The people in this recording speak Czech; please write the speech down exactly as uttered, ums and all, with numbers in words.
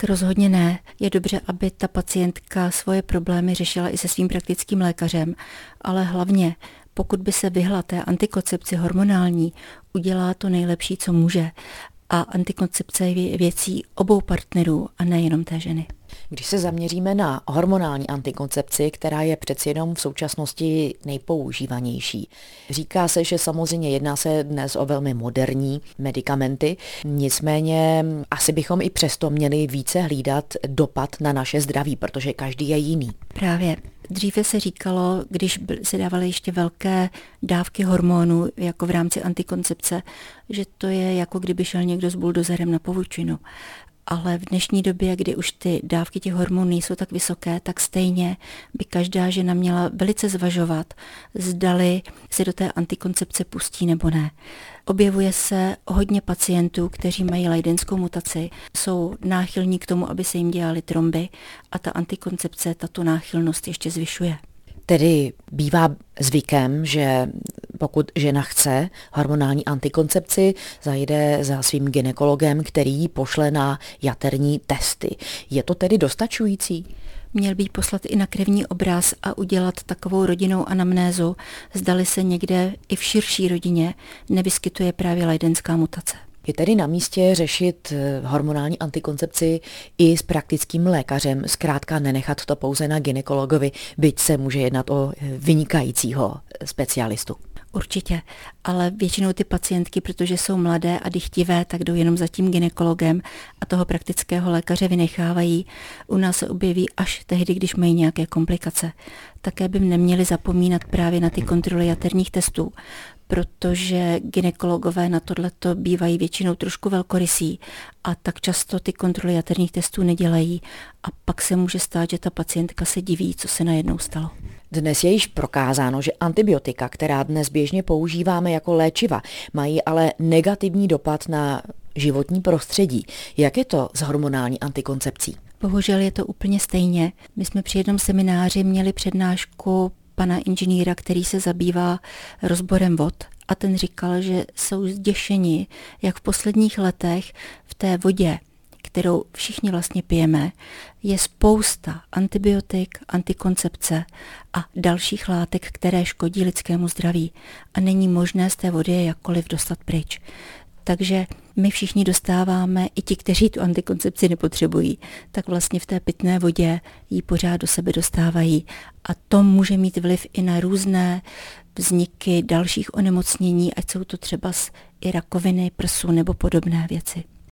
Tak rozhodně ne. Je dobře, aby ta pacientka svoje problémy řešila i se svým praktickým lékařem, ale hlavně, pokud by se vyhnula té antikoncepci hormonální, udělá to nejlepší, co může. A antikoncepce je věcí obou partnerů a nejenom té ženy. Když se zaměříme na hormonální antikoncepci, která je přeci jenom v současnosti nejpoužívanější. Říká se, že samozřejmě jedná se dnes o velmi moderní medikamenty, nicméně asi bychom i přesto měli více hlídat dopad na naše zdraví, protože každý je jiný. Právě. Dříve se říkalo, když se dávaly ještě velké dávky hormonů, jako v rámci antikoncepce, že to je jako kdyby šel někdo s buldozerem na pavučinu. Ale v dnešní době, kdy už ty dávky těch hormonů nejsou tak vysoké, tak stejně by každá žena měla velice zvažovat, zdali se do té antikoncepce pustí nebo ne. Objevuje se hodně pacientů, kteří mají leidenskou mutaci, jsou náchylní k tomu, aby se jim dělaly tromby a ta antikoncepce tato náchylnost ještě zvyšuje. Tedy bývá zvykem, že pokud žena chce hormonální antikoncepci, zajde za svým gynekologem, který ji pošle na jaterní testy. Je to tedy dostačující? Měl by poslat i na krevní obraz a udělat takovou rodinnou anamnézu, zdali se někde i v širší rodině nevyskytuje právě leidenská mutace. Je tedy na místě řešit hormonální antikoncepci i s praktickým lékařem, zkrátka nenechat to pouze na gynekologovi, byť se může jednat o vynikajícího specialistu. Určitě, ale většinou ty pacientky, protože jsou mladé a dychtivé, tak jdou jenom za tím gynekologem a toho praktického lékaře vynechávají. U nás se objeví až tehdy, když mají nějaké komplikace. Také by neměli zapomínat právě na ty kontroly jaterních testů, protože gynekologové na tohleto bývají většinou trošku velkorysí a tak často ty kontroly jaterních testů nedělají a pak se může stát, že ta pacientka se diví, co se najednou stalo. Dnes je již prokázáno, že antibiotika, která dnes běžně používáme jako léčiva, mají ale negativní dopad na životní prostředí. Jak je to s hormonální antikoncepcí? Bohužel je to úplně stejně. My jsme při jednom semináři měli přednášku pana inženýra, který se zabývá rozborem vod a ten říkal, že jsou zděšeni, jak v posledních letech v té vodě, kterou všichni vlastně pijeme, je spousta antibiotik, antikoncepce a dalších látek, které škodí lidskému zdraví a není možné z té vody je jakkoliv dostat pryč. Takže my všichni dostáváme, i ti, kteří tu antikoncepci nepotřebují, tak vlastně v té pitné vodě ji pořád do sebe dostávají. A to může mít vliv i na různé vzniky dalších onemocnění, ať jsou to třeba i rakoviny prsu nebo podobné věci.